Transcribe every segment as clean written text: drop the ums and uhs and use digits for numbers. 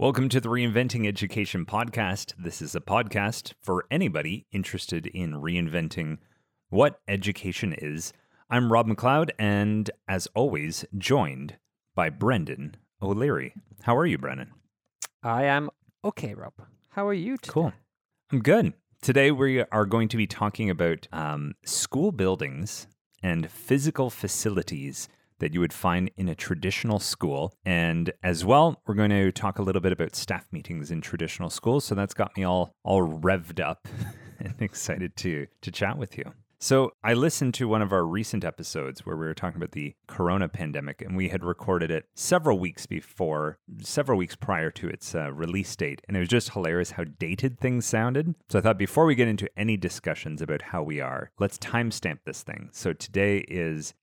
Welcome to the Reinventing Education podcast. This is a podcast for anybody interested in reinventing what education is. I'm Rob McLeod, and as always, joined by Brendan O'Leary. How are you, Brendan? I am okay, Rob. How are you today? Cool. I'm good. Today we are going to be talking about school buildings and physical facilities that you would find in a traditional school. And as well, we're going to talk a little bit about staff meetings in traditional schools. So that's got me all revved up and excited to chat with you. So I listened to one of our recent episodes where we were talking about the corona pandemic, and we had recorded it several weeks prior to its release date. And it was just hilarious how dated things sounded. So I thought before we get into any discussions about how we are, let's timestamp this thing. So today is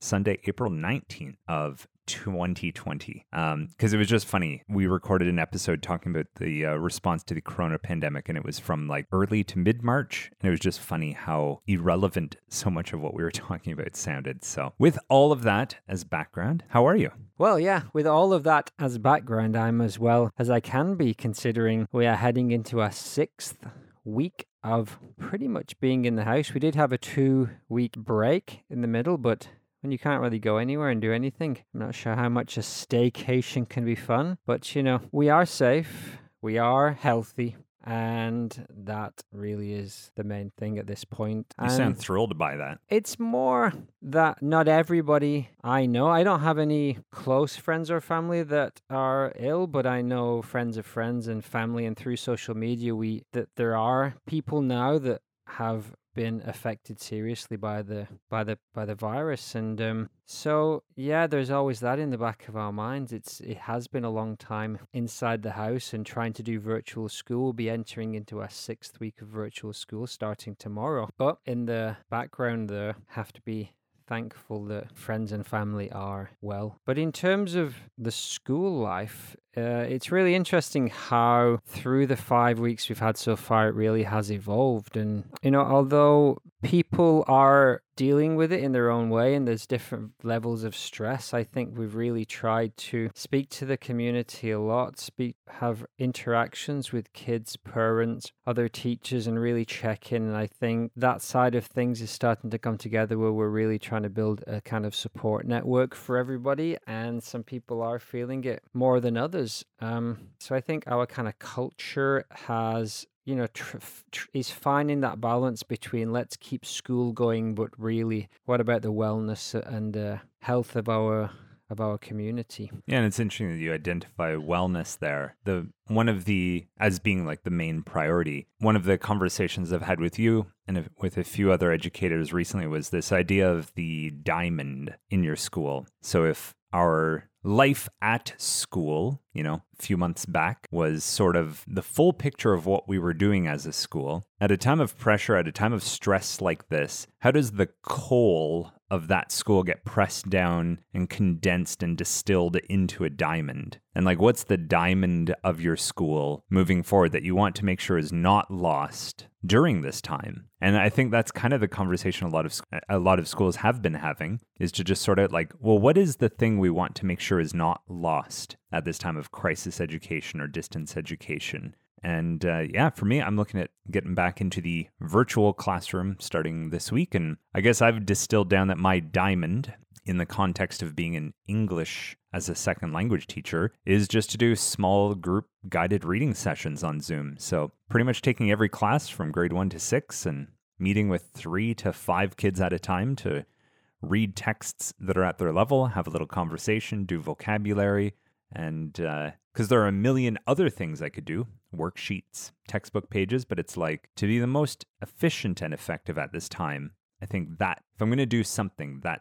Sunday, April 19th of 2020, because it was just funny. We recorded an episode talking about the response to the corona pandemic, and it was from like early to mid-March, and it was just funny how irrelevant so much of what we were talking about sounded. So with all of that as background, how are you? Well, yeah, with all of that as background, I'm as well as I can be, considering we are heading into our sixth week of pretty much being in the house. We did have a 2-week break in the middle, but when you can't really go anywhere and do anything, I'm not sure how much a staycation can be fun. But, you know, we are safe, we are healthy, and that really is the main thing at this point. You sound thrilled by that. It's more that not everybody I know. I don't have any close friends or family that are ill, but I know friends of friends and family, and through social media, that there are people now that have been affected seriously by the virus, and so yeah, there's always that in the back of our minds. It has been a long time inside the house and trying to do virtual school. We'll be entering into our sixth week of virtual school starting tomorrow. But in the background, there have to be thankful that friends and family are well. But in terms of the school life, it's really interesting how through the 5 weeks we've had so far, it really has evolved. And, you know, although people are dealing with it in their own way and there's different levels of stress, I think we've really tried to speak to the community a lot, have interactions with kids, parents, other teachers, and really check in. And I think that side of things is starting to come together, where we're really trying to build a kind of support network for everybody, and some people are feeling it more than others. So I think our kind of culture has, you know, is finding that balance between let's keep school going, but really, what about the wellness and health of our community? Yeah, and it's interesting that you identify wellness there. As being like the main priority. One of the conversations I've had with you and with a few other educators recently was this idea of the diamond in your school. So if our life at school, you know, a few months back was sort of the full picture of what we were doing as a school, at a time of pressure, at a time of stress like this, how does the coal of that school get pressed down and condensed and distilled into a diamond? And like, what's the diamond of your school moving forward that you want to make sure is not lost during this time? And I think that's kind of the conversation a lot of schools have been having, is to just sort of like, well, what is the thing we want to make sure is not lost at this time of crisis education or distance education? And yeah, for me, I'm looking at getting back into the virtual classroom starting this week. And I guess I've distilled down that my diamond, in the context of being an English as a second language teacher, is just to do small group guided reading sessions on Zoom. So pretty much taking every class from grade 1 to 6 and meeting with 3 to 5 kids at a time to read texts that are at their level, have a little conversation, do vocabulary, and because there are a million other things I could do, worksheets, textbook pages, but it's like, to be the most efficient and effective at this time, I think that if I'm going to do something, that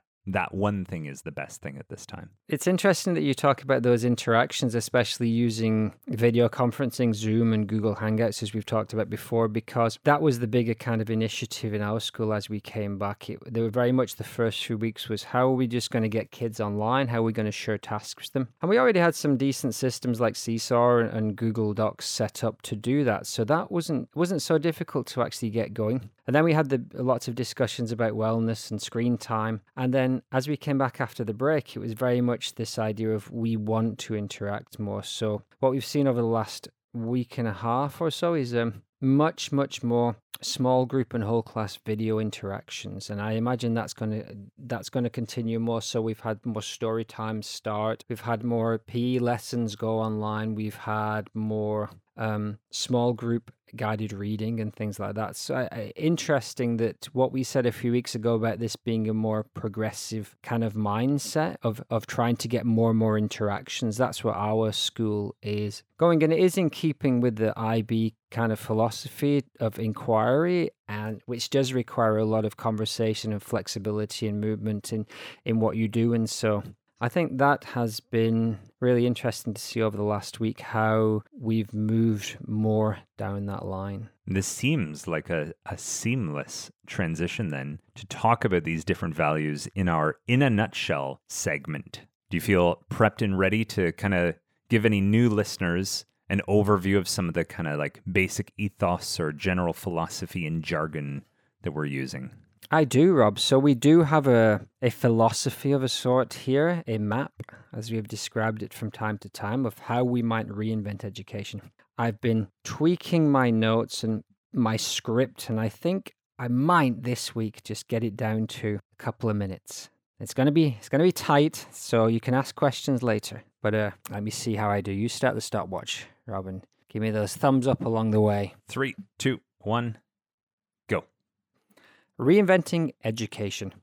one thing is the best thing at this time. It's interesting that you talk about those interactions, especially using video conferencing, Zoom and Google Hangouts, as we've talked about before, because that was the bigger kind of initiative in our school as we came back. They were very much, the first few weeks was, how are we just going to get kids online? How are we going to share tasks with them? And we already had some decent systems like Seesaw and Google Docs set up to do that. So that wasn't so difficult to actually get going. And then we had lots of discussions about wellness and screen time. And then as we came back after the break, it was very much this idea of we want to interact more. So what we've seen over the last week and a half or so is much more small group and whole class video interactions, and I imagine that's going to continue more. So we've had more story times start, we've had more PE lessons go online, we've had more small group guided reading and things like that. So interesting that what we said a few weeks ago about this being a more progressive kind of mindset of trying to get more and more interactions, that's what our school is going, and it is in keeping with the IB kind of philosophy of inquiry, and which does require a lot of conversation and flexibility and movement in what you do. And so I think that has been really interesting to see over the last week, how we've moved more down that line. This seems like a seamless transition then to talk about these different values in our In a Nutshell segment. Do you feel prepped and ready to kind of give any new listeners an overview of some of the kind of like basic ethos or general philosophy and jargon that we're using? I do, Rob. So we do have a philosophy of a sort here, a map, as we have described it from time to time, of how we might reinvent education. I've been tweaking my notes and my script, and I think I might this week just get it down to a couple of minutes. It's going to be tight, so you can ask questions later. But let me see how I do. You start the stopwatch, Robin. Give me those thumbs up along the way. 3, 2, 1. Reinventing education.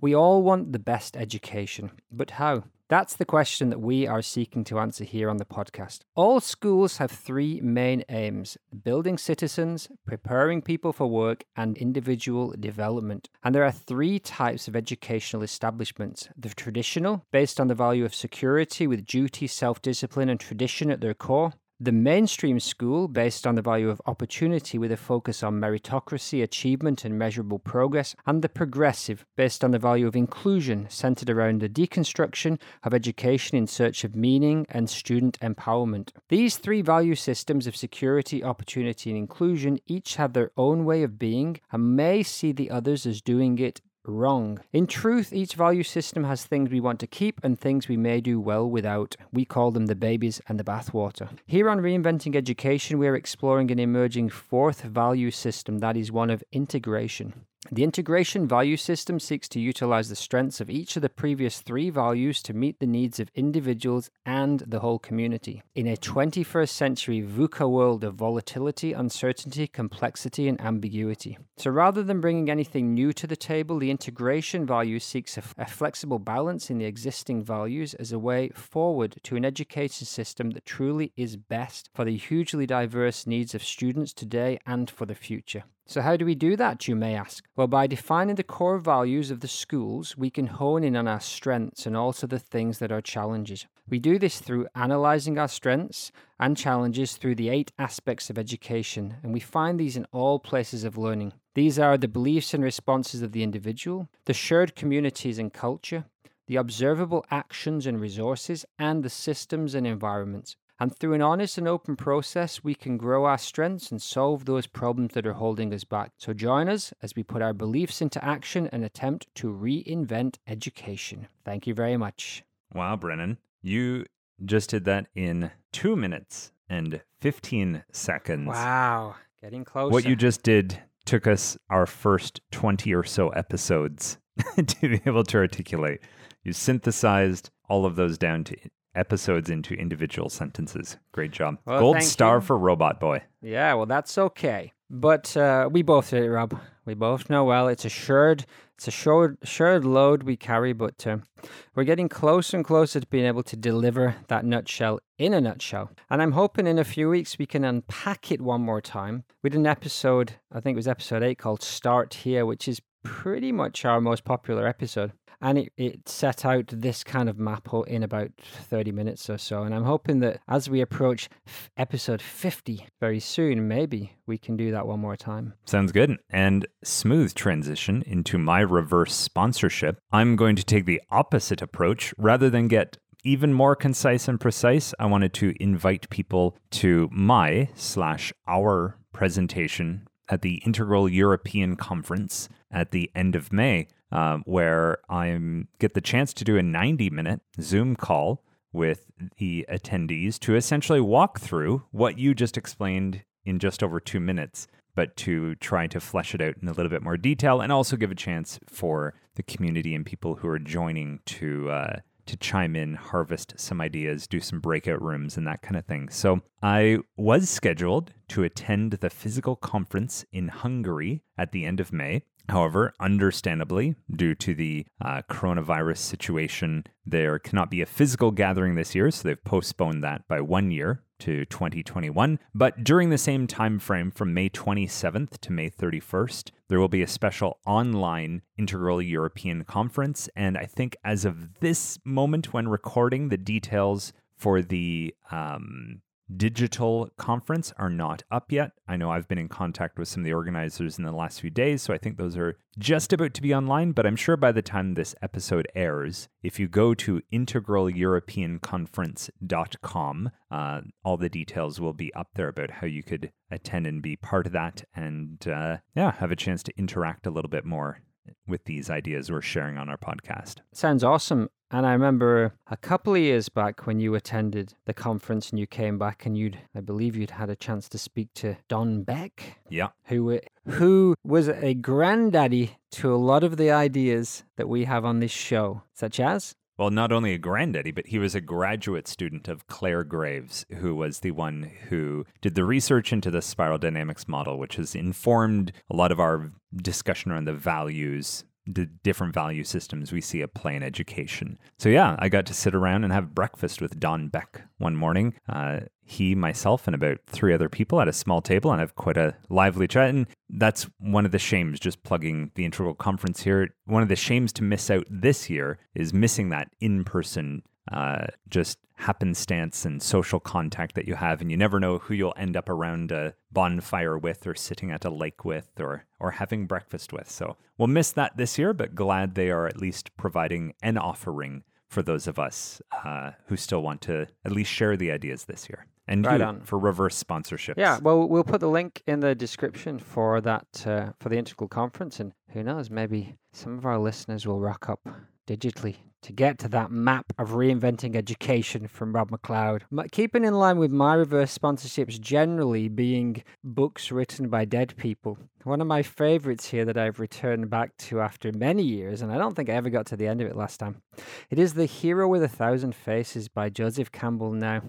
We all want the best education, but how? That's the question that we are seeking to answer here on the podcast. All schools have 3 main aims: building citizens, preparing people for work, and individual development. And there are 3 types of educational establishments. The traditional, based on the value of security with duty, self-discipline, and tradition at their core. The mainstream school, based on the value of opportunity with a focus on meritocracy, achievement, and measurable progress, and the progressive, based on the value of inclusion, centered around the deconstruction of education in search of meaning and student empowerment. These 3 value systems of security, opportunity, and inclusion each have their own way of being and may see the others as doing it wrong. In truth, each value system has things we want to keep and things we may do well without. We call them the babies and the bathwater. Here on Reinventing Education, we are exploring an emerging 4th value system, that is one of integration. The integration value system seeks to utilize the strengths of each of the previous 3 values to meet the needs of individuals and the whole community. In a 21st century VUCA world of volatility, uncertainty, complexity, and ambiguity. So rather than bringing anything new to the table, the integration value seeks a flexible balance in the existing values as a way forward to an education system that truly is best for the hugely diverse needs of students today and for the future. So how do we do that, you may ask? Well, by defining the core values of the schools, we can hone in on our strengths and also the things that are challenges. We do this through analysing our strengths and challenges through the 8 aspects of education, and we find these in all places of learning. These are the beliefs and responses of the individual, the shared communities and culture, the observable actions and resources, and the systems and environments. And through an honest and open process, we can grow our strengths and solve those problems that are holding us back. So join us as we put our beliefs into action and attempt to reinvent education. Thank you very much. Wow, Brennan, you just did that in 2 minutes and 15 seconds. Wow, getting closer. What you just did took us our first 20 or so episodes to be able to articulate. You synthesized all of those down to episodes into individual sentences. Great job. Well, gold star for Robot Boy. Yeah, well, that's okay. But we both did it, Rob. We both know well. It's a shared load we carry, but we're getting closer and closer to being able to deliver that nutshell in a nutshell. And I'm hoping in a few weeks we can unpack it one more time with an episode, I think it was episode 8, called Start Here, which is pretty much our most popular episode. And it set out this kind of map in about 30 minutes or so. And I'm hoping that as we approach episode 50 very soon, maybe we can do that one more time. Sounds good. And smooth transition into my reverse sponsorship. I'm going to take the opposite approach. Rather than get even more concise and precise, I wanted to invite people to my/our presentation at the Integral European Conference at the end of May, where I get the chance to do a 90-minute Zoom call with the attendees to essentially walk through what you just explained in just over 2 minutes, but to try to flesh it out in a little bit more detail and also give a chance for the community and people who are joining to chime in, harvest some ideas, do some breakout rooms and that kind of thing. So I was scheduled to attend the physical conference in Hungary at the end of May. However, understandably, due to the coronavirus situation, there cannot be a physical gathering this year, so they've postponed that by 1 year to 2021. But during the same time frame, from May 27th to May 31st, there will be a special online Integral European Conference. And I think as of this moment when recording, the details for the digital conference are not up yet. I know I've been in contact with some of the organizers in the last few days, so I think those are just about to be online, but I'm sure by the time this episode airs, if you go to integraleuropeanconference.com, all the details will be up there about how you could attend and be part of that and have a chance to interact a little bit more with these ideas we're sharing on our podcast. Sounds awesome. And I remember a couple of years back when you attended the conference and you came back and I believe you'd had a chance to speak to Don Beck. Yeah. Who was a granddaddy to a lot of the ideas that we have on this show, such as? Well, not only a granddaddy, but he was a graduate student of Claire Graves, who was the one who did the research into the spiral dynamics model, which has informed a lot of our discussion around the values, the different value systems we see at play in education. So yeah, I got to sit around and have breakfast with Don Beck one morning. He, myself, and about 3 other people at a small table, and have quite a lively chat. And that's one of the shames, just plugging the Integral Conference here. One of the shames to miss out this year is missing that in-person just happenstance and social contact that you have, and you never know who you'll end up around a bonfire with or sitting at a lake with or having breakfast with. So we'll miss that this year, but glad they are at least providing an offering for those of us who still want to at least share the ideas this year. And right on. For reverse sponsorships. Yeah, well, we'll put the link in the description for that, for the Integral Conference. And who knows, maybe some of our listeners will rock up digitally to get to that map of reinventing education from Rob McLeod. Keeping in line with my reverse sponsorships generally being books written by dead people. One of my favorites here that I've returned back to after many years, and I don't think I ever got to the end of it last time. It is The Hero with a Thousand Faces by Joseph Campbell. Now,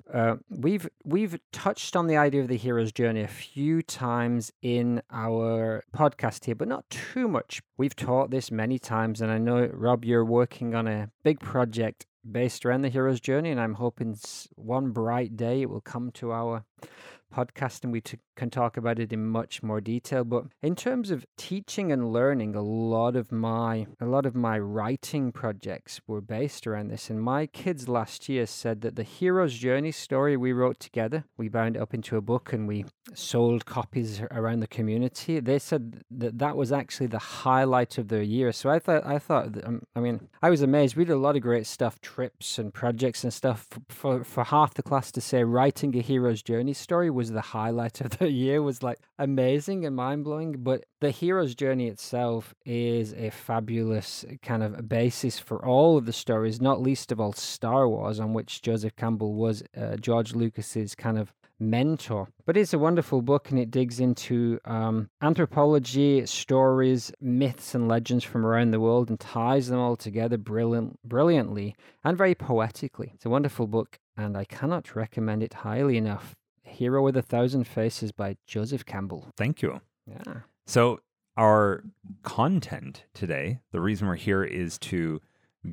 we've touched on the idea of the hero's journey a few times in our podcast here, but not too much. We've taught this many times, and I know, Rob, you're working on a big project based around the hero's journey, and I'm hoping one bright day it will come to our podcast and we can talk about it in much more detail. But in terms of teaching and learning, a lot of my writing projects were based around this, and my kids last year said that the hero's journey story we wrote together, we bound it up into a book and we sold copies around the community. They said that was actually the highlight of their year. So I thought I was amazed. We did a lot of great stuff, trips and projects and stuff, for half the class to say writing a hero's journey story was the highlight of the year was like amazing and mind-blowing. But the hero's journey itself is a fabulous kind of basis for all of the stories, not least of all Star Wars, on which Joseph Campbell was George Lucas's kind of mentor. But it's a wonderful book, and it digs into anthropology, stories, myths and legends from around the world, and ties them all together brilliantly and very poetically. It's a wonderful book, and I cannot recommend it highly enough. Hero with a Thousand Faces by Joseph Campbell. Thank you. Yeah. So our content today, the reason we're here is to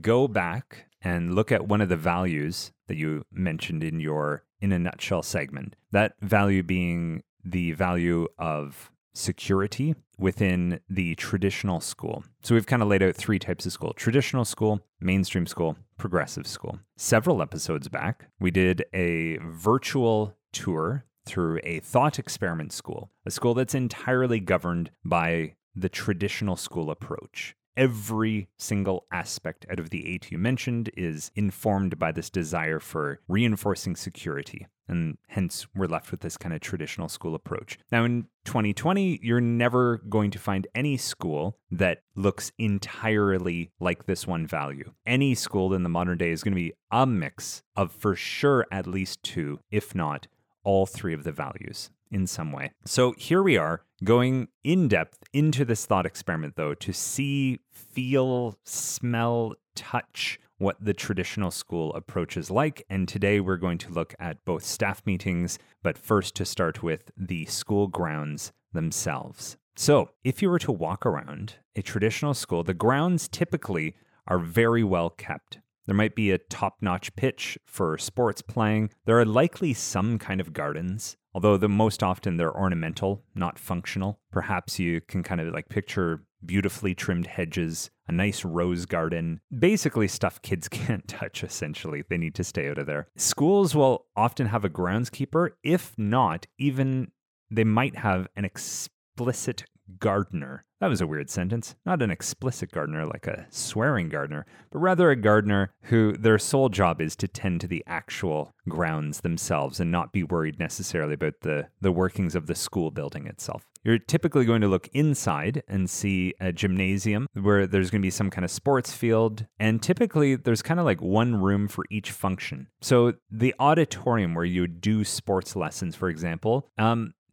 go back and look at one of the values that you mentioned in your In a Nutshell segment. That value being the value of security within the traditional school. So we've kind of laid out 3 types of school: traditional school, mainstream school, progressive school. Several episodes back, we did a virtual tour through a thought experiment school, a school that's entirely governed by the traditional school approach. Every single aspect out of the 8 you mentioned is informed by this desire for reinforcing security. And hence, we're left with this kind of traditional school approach. Now, in 2020, you're never going to find any school that looks entirely like this one value. Any school in the modern day is going to be a mix of, for sure, at least two, if not all three of the values in some way. So here we are going in depth into this thought experiment, though, to see, feel, smell, touch what the traditional school approach is like. And today we're going to look at both staff meetings, but first to start with the school grounds themselves. So if you were to walk around a traditional school, the grounds typically are very well kept. There might be a top-notch pitch for sports playing. There are likely some kind of gardens, although the most often they're ornamental, not functional. Perhaps you can kind of like picture beautifully trimmed hedges, a nice rose garden, basically stuff kids can't touch, essentially. They need to stay out of there. Schools will often have a groundskeeper. If not, even they might have an explicit gardener. That was a weird sentence. Not an explicit gardener like a swearing gardener, but rather a gardener who their sole job is to tend to the actual grounds themselves and not be worried necessarily about the workings of the school building itself. You're typically going to look inside and see a gymnasium where there's going to be some kind of sports field. And typically there's kind of like one room for each function. So the auditorium where you do sports lessons, for example,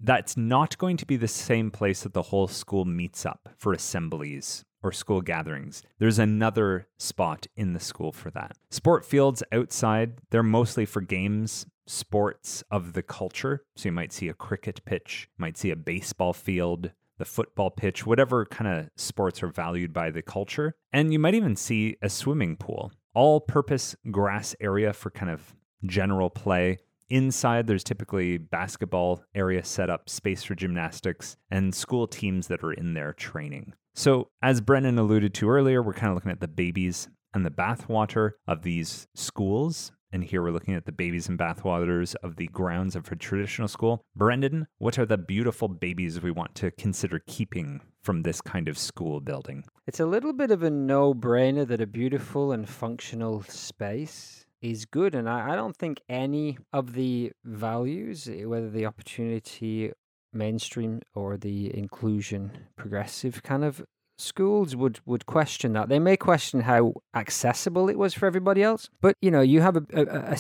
that's not going to be the same place that the whole school meets up for assemblies or school gatherings. There's another spot in the school for that. Sport fields outside, they're mostly for games, sports of the culture. So you might see a cricket pitch, might see a baseball field, the football pitch, whatever kind of sports are valued by the culture. And you might even see a swimming pool, all-purpose grass area for kind of general play. Inside, there's typically basketball area set up, space for gymnastics, and school teams that are in there training. So as Brendan alluded to earlier, we're kind of looking at the babies and the bathwater of these schools. And here we're looking at the babies and bathwaters of the grounds of a traditional school. Brendan, what are the beautiful babies we want to consider keeping from this kind of school building? It's a little bit of a no-brainer that a beautiful and functional space is good. And I don't think any of the values, whether the opportunity mainstream or the inclusion progressive kind of schools would question that. They may question how accessible it was for everybody else. But, you know, you have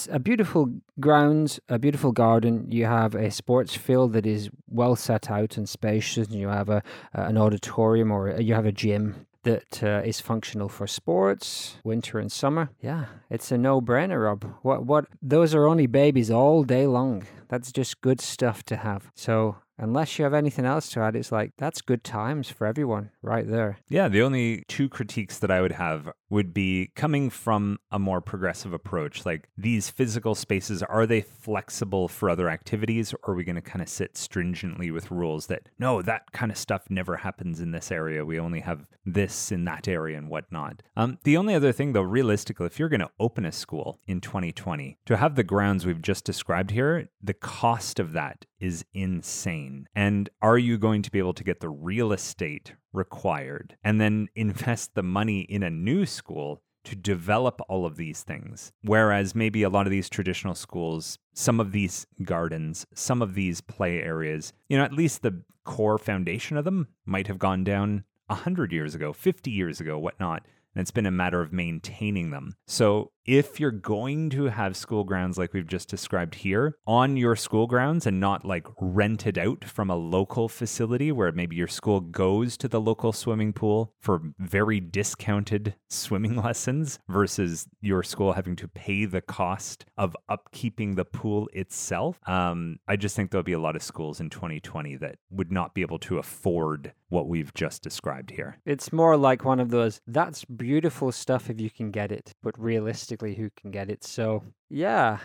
a beautiful grounds, a beautiful garden. You have a sports field that is well set out and spacious. And you have an auditorium or you have a gym that is functional for sports, winter and summer. Yeah, it's a no-brainer, Rob. What? Those are only babies all day long. That's just good stuff to have. So unless you have anything else to add, it's like, that's good times for everyone right there. Yeah, the only two critiques that I would have would be coming from a more progressive approach. Like these physical spaces, are they flexible for other activities? Or are we going to kind of sit stringently with rules that, no, that kind of stuff never happens in this area. We only have this in that area and whatnot. The only other thing, though, realistically, if you're going to open a school in 2020, to have the grounds we've just described here, the cost of that is insane. And are you going to be able to get the real estate required and then invest the money in a new school to develop all of these things? Whereas maybe a lot of these traditional schools, some of these gardens, some of these play areas, you know, at least the core foundation of them might have gone down 100 years ago, 50 years ago, whatnot. And it's been a matter of maintaining them. So if you're going to have school grounds like we've just described here on your school grounds and not like rented out from a local facility where maybe your school goes to the local swimming pool for very discounted swimming lessons versus your school having to pay the cost of upkeeping the pool itself, I just think there'll be a lot of schools in 2020 that would not be able to afford what we've just described here. It's more like one of those, that's beautiful stuff if you can get it, but realistically, who can get it? So yeah,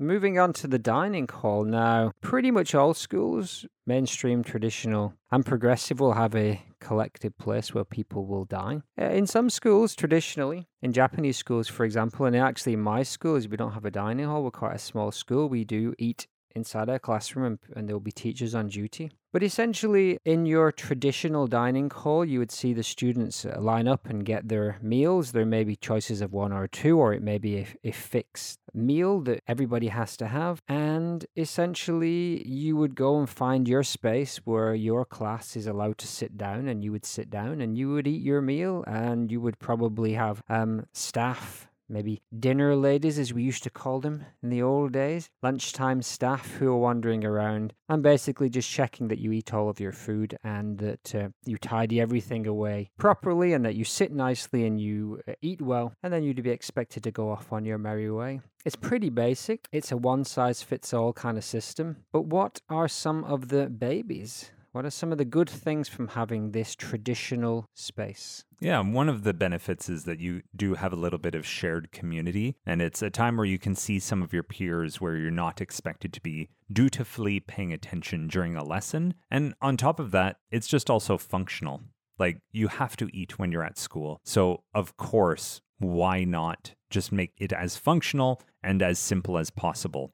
moving on to the dining hall now. Pretty much all schools, mainstream, traditional, and progressive, will have a collective place where people will dine. In some schools, traditionally, in Japanese schools, for example, and actually in my school, is we don't have a dining hall. We're quite a small school. We do eat inside our classroom and there will be teachers on duty. But essentially, in your traditional dining hall, you would see the students line up and get their meals. There may be choices of one or two, or it may be a fixed meal that everybody has to have. And essentially, you would go and find your space where your class is allowed to sit down, and you would sit down and you would eat your meal, and you would probably have staff, maybe dinner ladies, as we used to call them in the old days, lunchtime staff who are wandering around and basically just checking that you eat all of your food and that you tidy everything away properly and that you sit nicely and you eat well, and then you'd be expected to go off on your merry way. It's pretty basic. It's a one-size-fits-all kind of system. But what are some of the babies? What are some of the good things from having this traditional space? Yeah, one of the benefits is that you do have a little bit of shared community, and it's a time where you can see some of your peers where you're not expected to be dutifully paying attention during a lesson. And on top of that, it's just also functional. Like, you have to eat when you're at school. So, of course, why not just make it as functional and as simple as possible?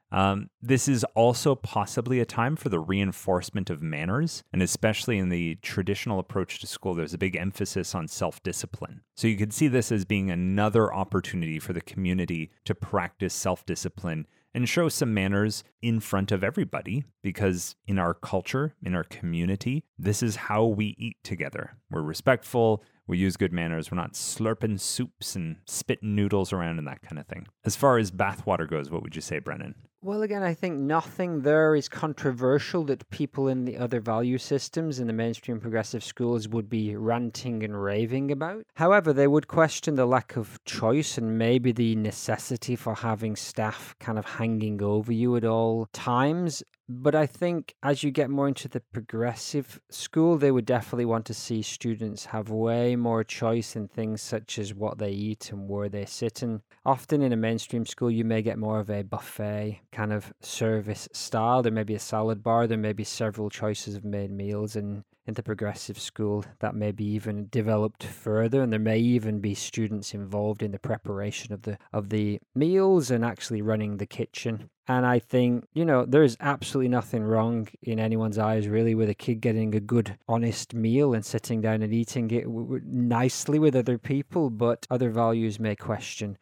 This is also possibly a time for the reinforcement of manners, and especially in the traditional approach to school, there's a big emphasis on self-discipline. So you could see this as being another opportunity for the community to practice self-discipline and show some manners in front of everybody, because in our culture, in our community, this is how we eat together. We're respectful, we use good manners, we're not slurping soups and spitting noodles around and that kind of thing. As far as bathwater goes, what would you say, Brennan? Well, again, I think nothing there is controversial that people in the other value systems in the mainstream progressive schools would be ranting and raving about. However, they would question the lack of choice and maybe the necessity for having staff kind of hanging over you at all times. But I think as you get more into the progressive school, they would definitely want to see students have way more choice in things such as what they eat and where they sit. And often in a mainstream school, you may get more of a buffet kind of service style. There may be a salad bar, there may be several choices of made meals, and in the progressive school that may be even developed further, and there may even be students involved in the preparation of the meals and actually running the kitchen. And I think, you know, there's absolutely nothing wrong in anyone's eyes, really, with a kid getting a good, honest meal and sitting down and eating it nicely with other people. But other values may question,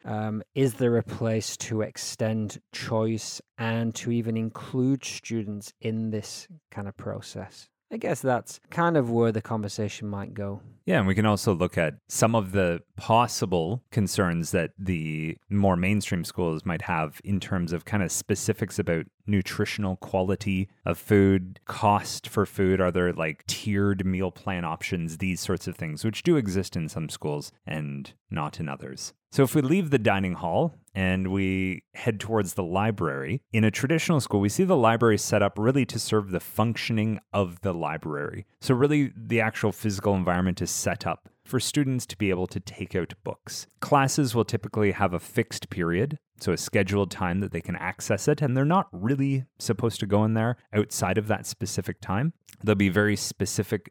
is there a place to extend choice and to even include students in this kind of process? I guess that's kind of where the conversation might go. Yeah, and we can also look at some of the possible concerns that the more mainstream schools might have in terms of kind of specifics about nutritional quality of food, cost for food. Are there like tiered meal plan options, these sorts of things, which do exist in some schools and not in others. So if we leave the dining hall and we head towards the library, in a traditional school, we see the library set up really to serve the functioning of the library. So really the actual physical environment is set up for students to be able to take out books. Classes will typically have a fixed period, so a scheduled time that they can access it, and they're not really supposed to go in there outside of that specific time. There'll be very specific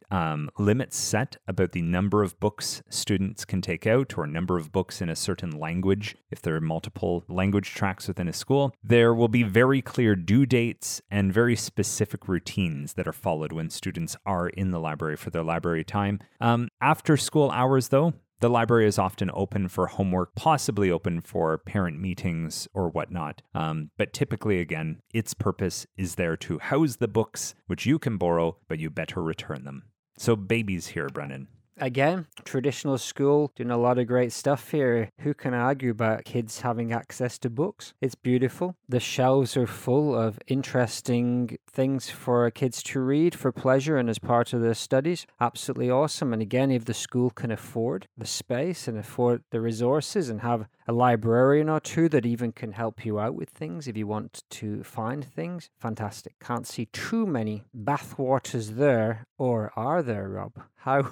limits set about the number of books students can take out, or number of books in a certain language, if there are multiple language tracks within a school. There will be very clear due dates and very specific routines that are followed when students are in the library for their library time. After school hours, though, the library is often open for homework, possibly open for parent meetings or whatnot. But typically, again, its purpose is there to house the books, which you can borrow, but you better return them. So babies here, Brennan. Again, traditional school doing a lot of great stuff here. Who can argue about kids having access to books? It's beautiful. The shelves are full of interesting things for kids to read for pleasure and as part of their studies. Absolutely awesome. And again, if the school can afford the space and afford the resources and have a librarian or two that even can help you out with things if you want to find things, fantastic. Can't see too many bathwaters there, or are there, Rob? How?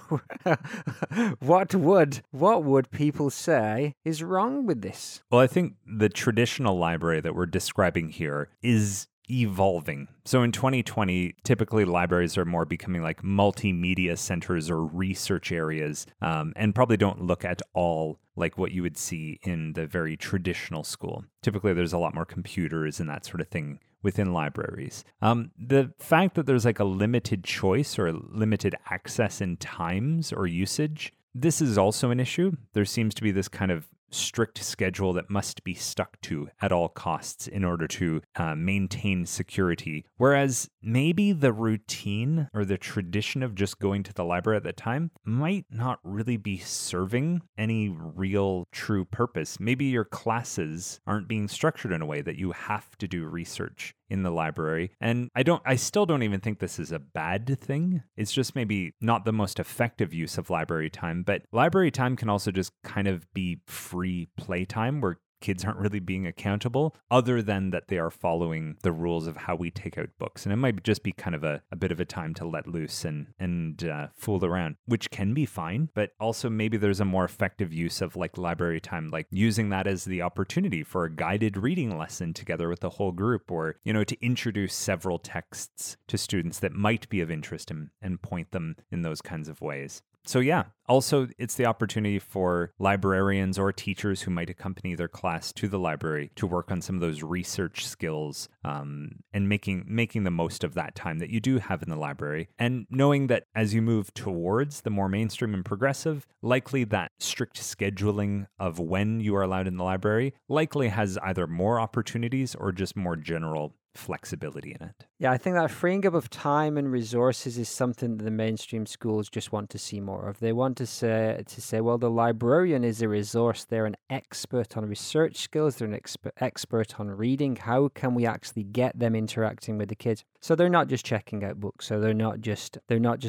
What would people say is wrong with this? Well, I think the traditional library that we're describing here is evolving. So in 2020, typically libraries are more becoming like multimedia centers or research areas, and probably don't look at all like what you would see in the very traditional school. Typically, there's a lot more computers and that sort of thing within libraries. The fact that there's like a limited choice or limited access in times or usage, this is also an issue. There seems to be this kind of strict schedule that must be stuck to at all costs in order to maintain security. Whereas maybe the routine or the tradition of just going to the library at that time might not really be serving any real true purpose. Maybe your classes aren't being structured in a way that you have to do research in the library. And I still don't even think this is a bad thing. It's just maybe not the most effective use of library time, but library time can also just kind of be free playtime where kids aren't really being accountable other than that they are following the rules of how we take out books. And it might just be kind of a bit of a time to let loose and fool around, which can be fine. But also maybe there's a more effective use of like library time, like using that as the opportunity for a guided reading lesson together with the whole group, or, you know, to introduce several texts to students that might be of interest and point them in those kinds of ways. So yeah, also it's the opportunity for librarians or teachers who might accompany their class to the library to work on some of those research skills and making the most of that time that you do have in the library. And knowing that as you move towards the more mainstream and progressive, likely that strict scheduling of when you are allowed in the library likely has either more opportunities or just more general flexibility in it. Yeah, I think that freeing up of time and resources is something that the mainstream schools just want to see more of. They want to say, well, the librarian is a resource. They're an expert on research skills. They're an expert on reading. How can we actually get them interacting with the kids? So they're not just checking out books. So they're not just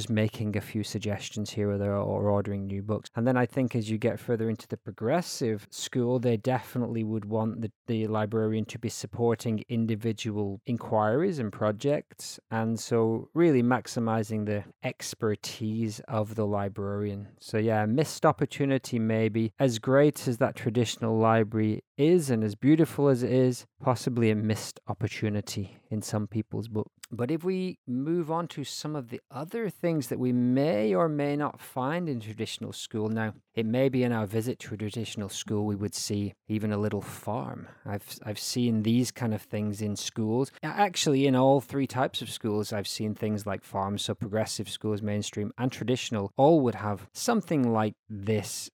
making a few suggestions here or there or ordering new books. And then I think as you get further into the progressive school, they definitely would want the librarian to be supporting individual inquiries and projects, and so really maximizing the expertise of the librarian. So yeah, missed opportunity maybe. As great as that traditional library is and as beautiful as it is, possibly a missed opportunity in some people's book. But if we move on to some of the other things that we may or may not find in traditional school now, it may be in our visit to a traditional school we would see even a little farm. I've seen these kind of things in schools. Actually, in all three types of schools, I've seen things like farms. So progressive schools, mainstream, and traditional all would have something like this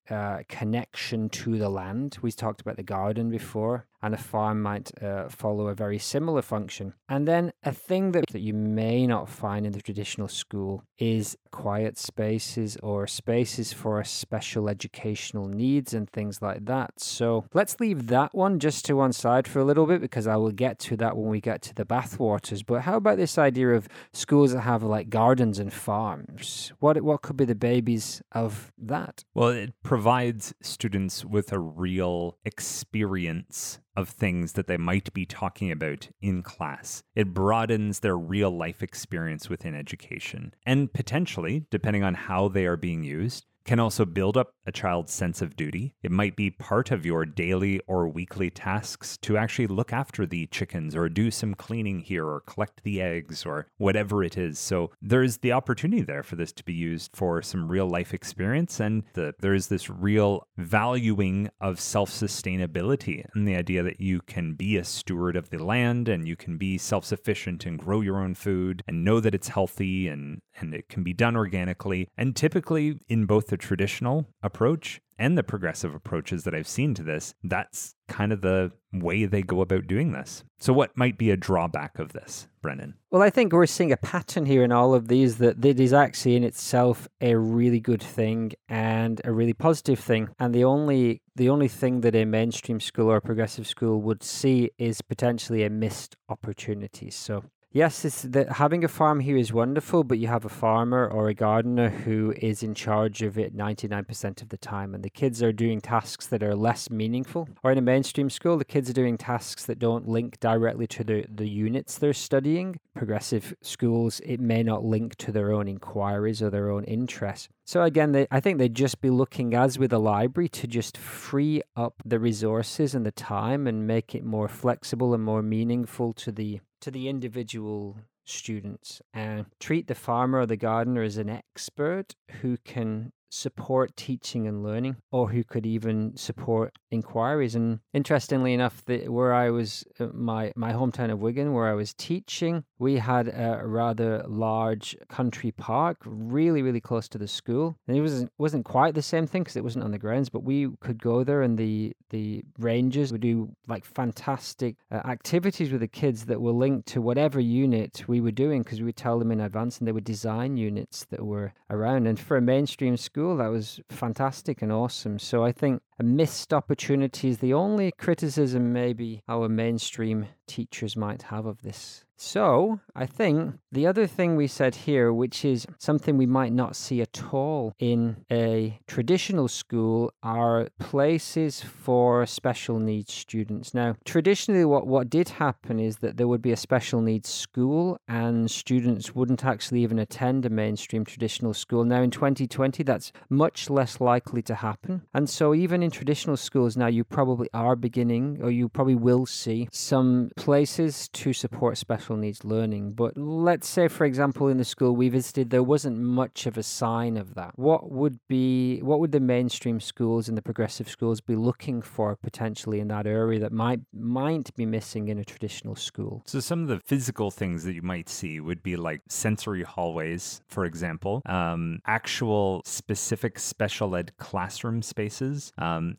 connection to the land. We talked about the garden before. And a farm might follow a very similar function. And then a thing that you may not find in the traditional school is quiet spaces or spaces for special educational needs and things like that. So let's leave that one just to one side for a little bit, because I will get to that when we get to the bathwaters. But how about this idea of schools that have like gardens and farms? What could be the babies of that? Well, it provides students with a real experience of things that they might be talking about in class. It broadens their real life experience within education, and potentially, depending on how they are being used, can also build up a child's sense of duty. It might be part of your daily or weekly tasks to actually look after the chickens or do some cleaning here or collect the eggs or whatever it is. So there is the opportunity there for this to be used for some real life experience, and there is this real valuing of self-sustainability and the idea that you can be a steward of the land and you can be self-sufficient and grow your own food and know that it's healthy and it can be done organically. And typically in both the traditional approach and the progressive approaches that I've seen to this, that's kind of the way they go about doing this. So what might be a drawback of this, Brendan? Well, I think we're seeing a pattern here in all of these that is actually in itself a really good thing and a really positive thing. And the only thing that a mainstream school or a progressive school would see is potentially a missed opportunity. So yes, having a farm here is wonderful, but you have a farmer or a gardener who is in charge of it 99% of the time, and the kids are doing tasks that are less meaningful. Or in a mainstream school, the kids are doing tasks that don't link directly to the units they're studying. Progressive schools, it may not link to their own inquiries or their own interests. So again, I think they'd just be looking, as with a library, to just free up the resources and the time and make it more flexible and more meaningful to the individual students, and treat the farmer or the gardener as an expert who can support teaching and learning, or who could even support inquiries. And interestingly enough, where I was, my hometown of Wigan, where I was teaching, we had a rather large country park, really, really close to the school. And it wasn't quite the same thing because it wasn't on the grounds, but we could go there, and the rangers would do like fantastic activities with the kids that were linked to whatever unit we were doing, because we would tell them in advance, and they would design units that were around. And for a mainstream school, that was fantastic and awesome. So I think a missed opportunity is the only criticism maybe our mainstream teachers might have of this. So I think the other thing we said here, which is something we might not see at all in a traditional school, are places for special needs students. Now, traditionally what did happen is that there would be a special needs school and students wouldn't actually even attend a mainstream traditional school. Now in 2020, that's much less likely to happen. And so even in traditional schools now, you probably are beginning, or you probably will see some places to support special needs learning. But let's say, for example, in the school we visited, there wasn't much of a sign of that. What would the mainstream schools and the progressive schools be looking for potentially in that area that might be missing in a traditional school? So some of the physical things that you might see would be like sensory hallways, for example, actual specific special ed classroom spaces.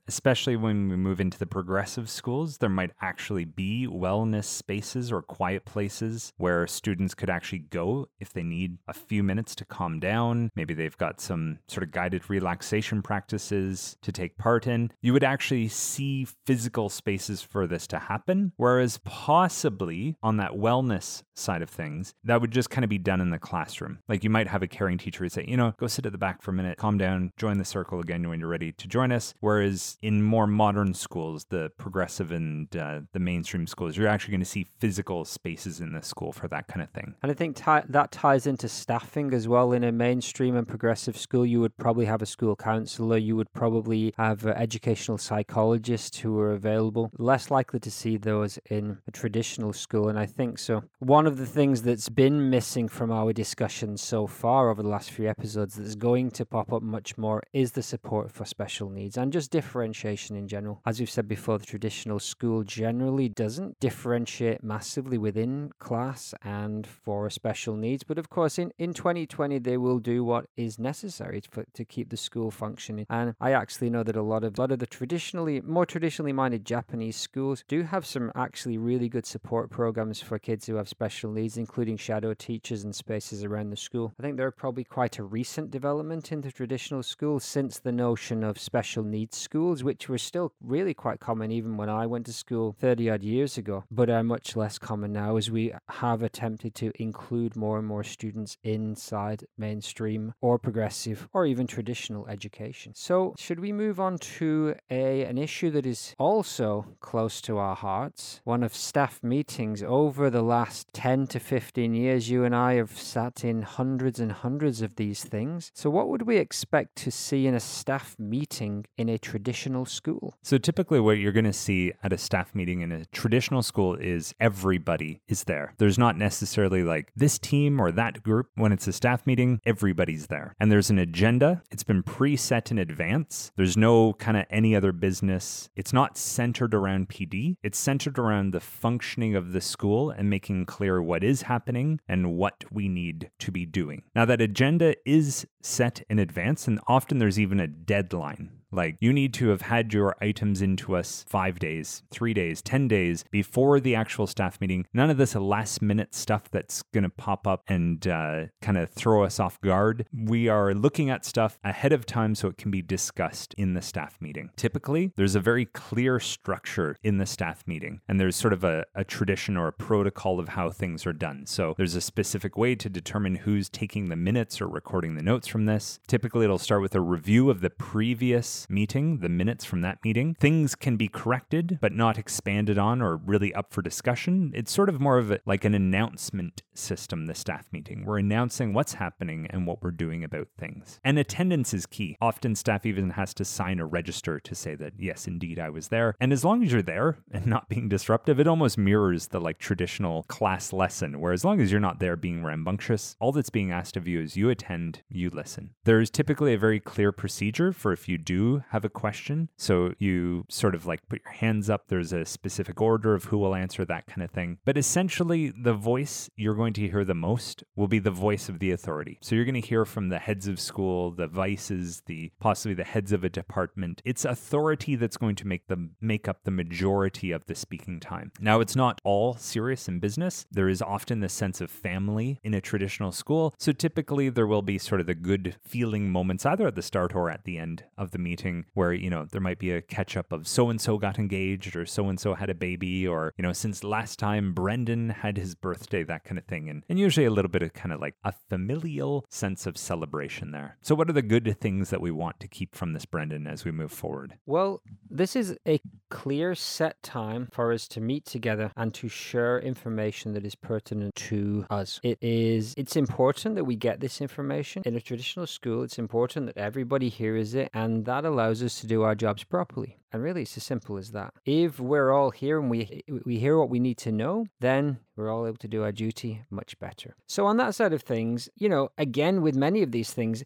Especially when we move into the progressive schools, there might actually be wellness spaces or quiet places where students could actually go if they need a few minutes to calm down. Maybe they've got some sort of guided relaxation practices to take part in. You would actually see physical spaces for this to happen, whereas possibly on that wellness side of things, that would just kind of be done in the classroom. Like you might have a caring teacher who say, go sit at the back for a minute, calm down, join the circle again when you're ready to join us. Whereas in more modern schools, the progressive and the mainstream schools, you're actually going to see physical spaces in the school for that kind of thing. And I think that ties into staffing as well. In a mainstream and progressive school, you would probably have a school counselor, you would probably have educational psychologists who are available. Less likely to see those in a traditional school. And I think so. One of the things that's been missing from our discussion so far over the last few episodes that's going to pop up much more is the support for special needs and just differentiation in general. As we've said before, the traditional school generally doesn't differentiate massively within class and for special needs. But of course, in 2020, they will do what is necessary to keep the school functioning. And I actually know that a lot of the more traditionally minded Japanese schools do have some actually really good support programs for kids who have special needs, including shadow teachers and spaces around the school. I think they're probably quite a recent development in the traditional school since the notion of special needs schools, which were still really quite common even when I went to school 30 odd years ago, but are much less common now as we have attempted to include more and more students inside mainstream or progressive or even traditional education. So should we move on to an issue that is also close to our hearts? One of staff meetings over the last 10 to 15 years, you and I have sat in hundreds and hundreds of these things. So what would we expect to see in a staff meeting in a traditional school? So typically what you're going to see at a staff meeting in a traditional school is everybody is there. There's not necessarily like this team or that group. When it's a staff meeting, everybody's there. And there's an agenda. It's been preset in advance. There's no kind of any other business. It's not centered around PD. It's centered around the functioning of the school and making clear what is happening and what we need to be doing. Now, that agenda is set in advance, and often there's even a deadline. Like, you need to have had your items into us 5 days, 3 days, 10 days before the actual staff meeting. None of this last-minute stuff that's going to pop up and kind of throw us off guard. We are looking at stuff ahead of time so it can be discussed in the staff meeting. Typically, there's a very clear structure in the staff meeting, and there's sort of a tradition or a protocol of how things are done. So there's a specific way to determine who's taking the minutes or recording the notes from this. Typically, it'll start with a review of the previous conference meeting, the minutes from that meeting. Things can be corrected, but not expanded on or really up for discussion. It's sort of more of like an announcement system, the staff meeting. We're announcing what's happening and what we're doing about things. And attendance is key. Often staff even has to sign a register to say that, yes, indeed, I was there. And as long as you're there and not being disruptive, it almost mirrors the like traditional class lesson, where as long as you're not there being rambunctious, all that's being asked of you is you attend, you listen. There is typically a very clear procedure for if you do have a question. So you sort of like put your hands up, there's a specific order of who will answer, that kind of thing. But essentially, the voice you're going to hear the most will be the voice of the authority. So you're going to hear from the heads of school, the vices, the possibly the heads of a department. It's authority that's going to make up the majority of the speaking time. Now, it's not all serious in business. There is often the sense of family in a traditional school. So typically there will be sort of the good feeling moments either at the start or at the end of the meeting where, you know, there might be a catch up of so-and-so got engaged or so-and-so had a baby or, you know, since last time Brendan had his birthday, that kind of thing. And usually a little bit of kind of like a familial sense of celebration there. So what are the good things that we want to keep from this, Brendan, as we move forward? Well, this is a clear set time for us to meet together and to share information that is pertinent to us. It's important that we get this information. In a traditional school, it's important that everybody hears it, and that allows us to do our jobs properly. And really, it's as simple as that. If we're all here and we hear what we need to know, then we're all able to do our duty much better. So on that side of things, you know, again, with many of these things,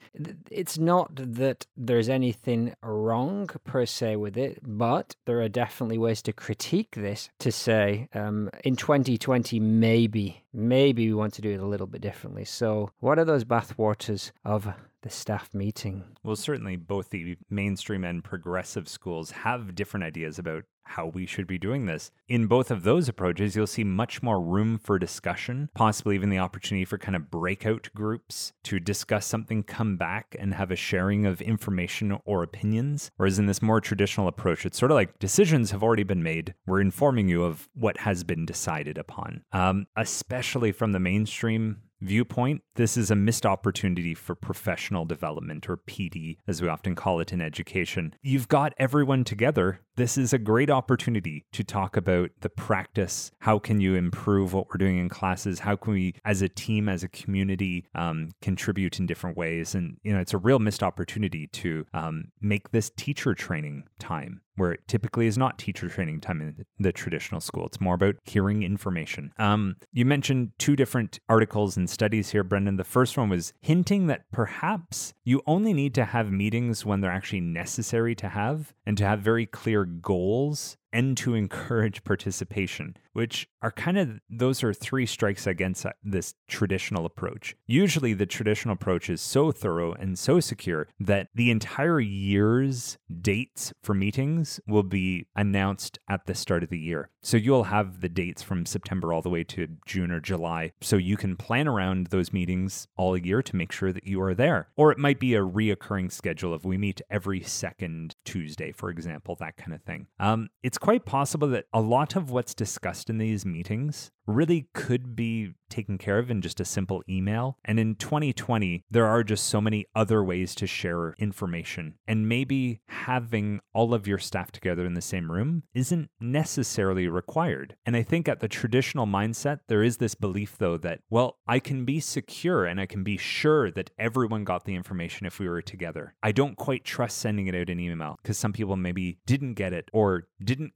it's not that there's anything wrong per se with it, but there are definitely ways to critique this to say, in 2020, maybe we want to do it a little bit differently. So what are those bathwaters of the staff meeting? Well, certainly both the mainstream and progressive schools have different ideas about how we should be doing this. In both of those approaches, you'll see much more room for discussion, possibly even the opportunity for kind of breakout groups to discuss something, come back and have a sharing of information or opinions. Whereas in this more traditional approach, it's sort of like decisions have already been made. We're informing you of what has been decided upon, especially from the mainstream viewpoint. This is a missed opportunity for professional development, or PD, as we often call it in education. You've got everyone together. This is a great opportunity to talk about the practice. How can you improve what we're doing in classes? How can we, as a team, as a community, contribute in different ways? And, you know, it's a real missed opportunity to make this teacher training time, where it typically is not teacher training time in the traditional school. It's more about hearing information. You mentioned two different articles and studies here, Brendan. The first one was hinting that perhaps you only need to have meetings when they're actually necessary to have, and to have very clear goals and to encourage participation, which are kind of, those are three strikes against this traditional approach. Usually the traditional approach is so thorough and so secure that the entire year's dates for meetings will be announced at the start of the year. So you'll have the dates from September all the way to June or July. So you can plan around those meetings all year to make sure that you are there. Or it might be a reoccurring schedule of we meet every second Tuesday, for example, that kind of thing. It's quite possible that a lot of what's discussed in these meetings really could be taken care of in just a simple email. And in 2020, there are just so many other ways to share information. And maybe having all of your staff together in the same room isn't necessarily required. And I think at the traditional mindset, there is this belief, though, that, well, I can be secure and I can be sure that everyone got the information if we were together. I don't quite trust sending it out in email because some people maybe didn't get it or didn't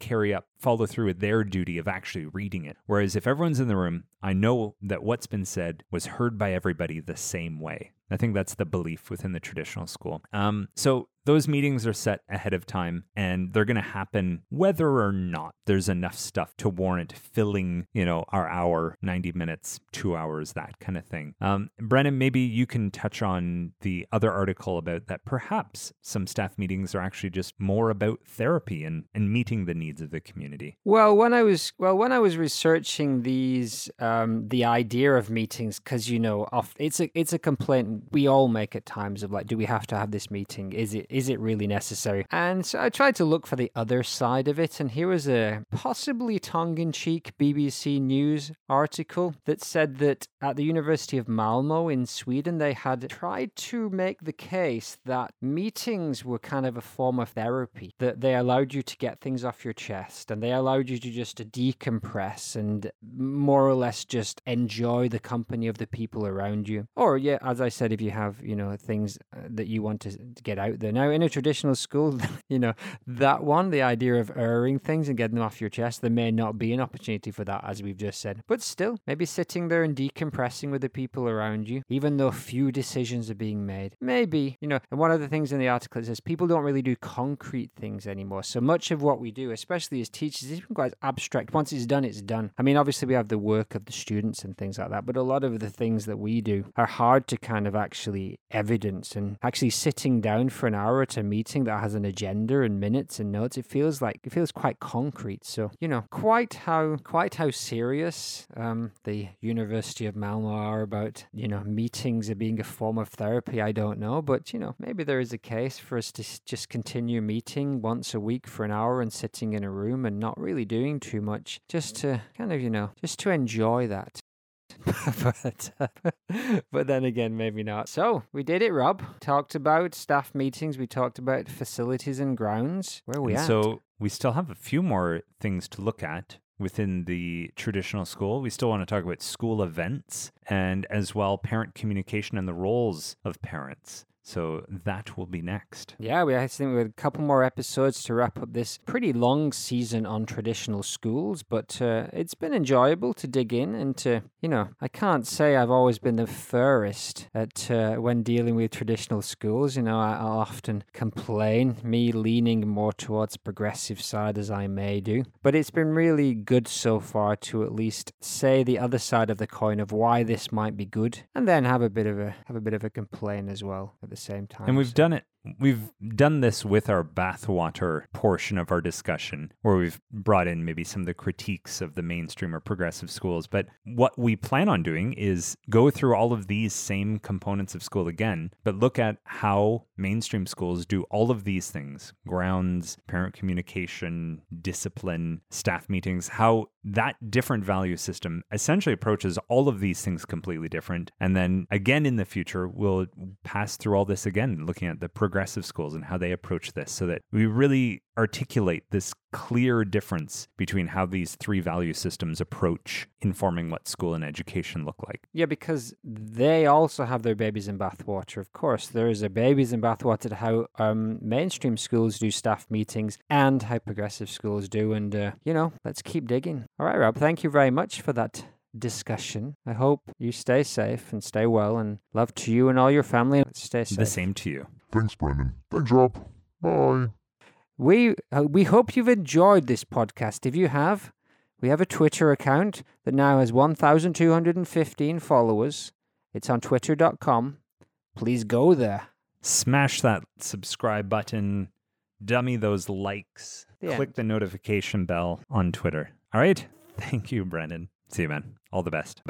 follow through with their duty of actually reading it. Whereas if everyone's in the room, I know that what's been said was heard by everybody the same way. I think that's the belief within the traditional school. So those meetings are set ahead of time, and they're going to happen whether or not there's enough stuff to warrant filling, you know, our hour, 90 minutes, 2 hours, that kind of thing. Brennan, maybe you can touch on the other article about that. Perhaps some staff meetings are actually just more about therapy and meeting the needs of the community. Well, when I was researching these, the idea of meetings, because you know, it's a complaint we all make at times of like, do we have to have this meeting? Is it Is it really necessary? And so I tried to look for the other side of it, and here was a possibly tongue-in-cheek BBC News article that said that at the University of Malmö in Sweden, they had tried to make the case that meetings were kind of a form of therapy, that they allowed you to get things off your chest, and they allowed you to just decompress and more or less just enjoy the company of the people around you. Or, yeah, as I said, if you have, you know, things that you want to get out there. Now, in a traditional school, you know, that one, the idea of airing things and getting them off your chest, there may not be an opportunity for that, as we've just said. But still, maybe sitting there and decompressing with the people around you, even though few decisions are being made. Maybe, you know, and one of the things in the article it says people don't really do concrete things anymore. So much of what we do, especially as teachers, is even quite abstract. Once it's done, it's done. I mean, obviously we have the work of the students and things like that, but a lot of the things that we do are hard to kind of actually evidence, and actually sitting down for an hour at a meeting that has an agenda and minutes and notes, it feels quite concrete. So, you know, quite how serious the University of Malmö are about, you know, meetings being a form of therapy, I don't know, but, you know, maybe there is a case for us to just continue meeting once a week for an hour and sitting in a room and not really doing too much, just to kind of, you know, just to enjoy that. But then again, maybe not. So we did it, Rob. Talked about staff meetings. We talked about facilities and grounds. Where are we at? So we still have a few more things to look at within the traditional school. We still want to talk about school events and as well parent communication and the roles of parents. So that will be next. Yeah, I think we have a couple more episodes to wrap up this pretty long season on traditional schools, but it's been enjoyable to dig in and to, you know, I can't say I've always been the furthest at when dealing with traditional schools. You know, I'll often complain, me leaning more towards progressive side as I may do. But it's been really good so far to at least say the other side of the coin of why this might be good, and then have a bit of a complaint as well. The same time. And we've done this with our bathwater portion of our discussion, where we've brought in maybe some of the critiques of the mainstream or progressive schools. But what we plan on doing is go through all of these same components of school again, but look at how mainstream schools do all of these things: grounds, parent communication, discipline, staff meetings, how that different value system essentially approaches all of these things completely different. And then again in the future, we'll pass through all this again, looking at the progressive schools and how they approach this, so that we really articulate this clear difference between how these three value systems approach informing what school and education look like. Yeah, because they also have their babies in bathwater. Of course, there is a babies in bathwater to how mainstream schools do staff meetings and how progressive schools do. And, you know, let's keep digging. All right, Rob, thank you very much for that discussion. I hope you stay safe and stay well, and love to you and all your family. Stay safe. The same to you. Thanks, Brendan. Thanks, Rob. Bye. We hope you've enjoyed this podcast. If you have, we have a Twitter account that now has 1,215 followers. It's on twitter.com. Please go there. Smash that subscribe button. Dummy those likes. Click the notification bell on Twitter. All right. Thank you, Brendan. See you, man. All the best.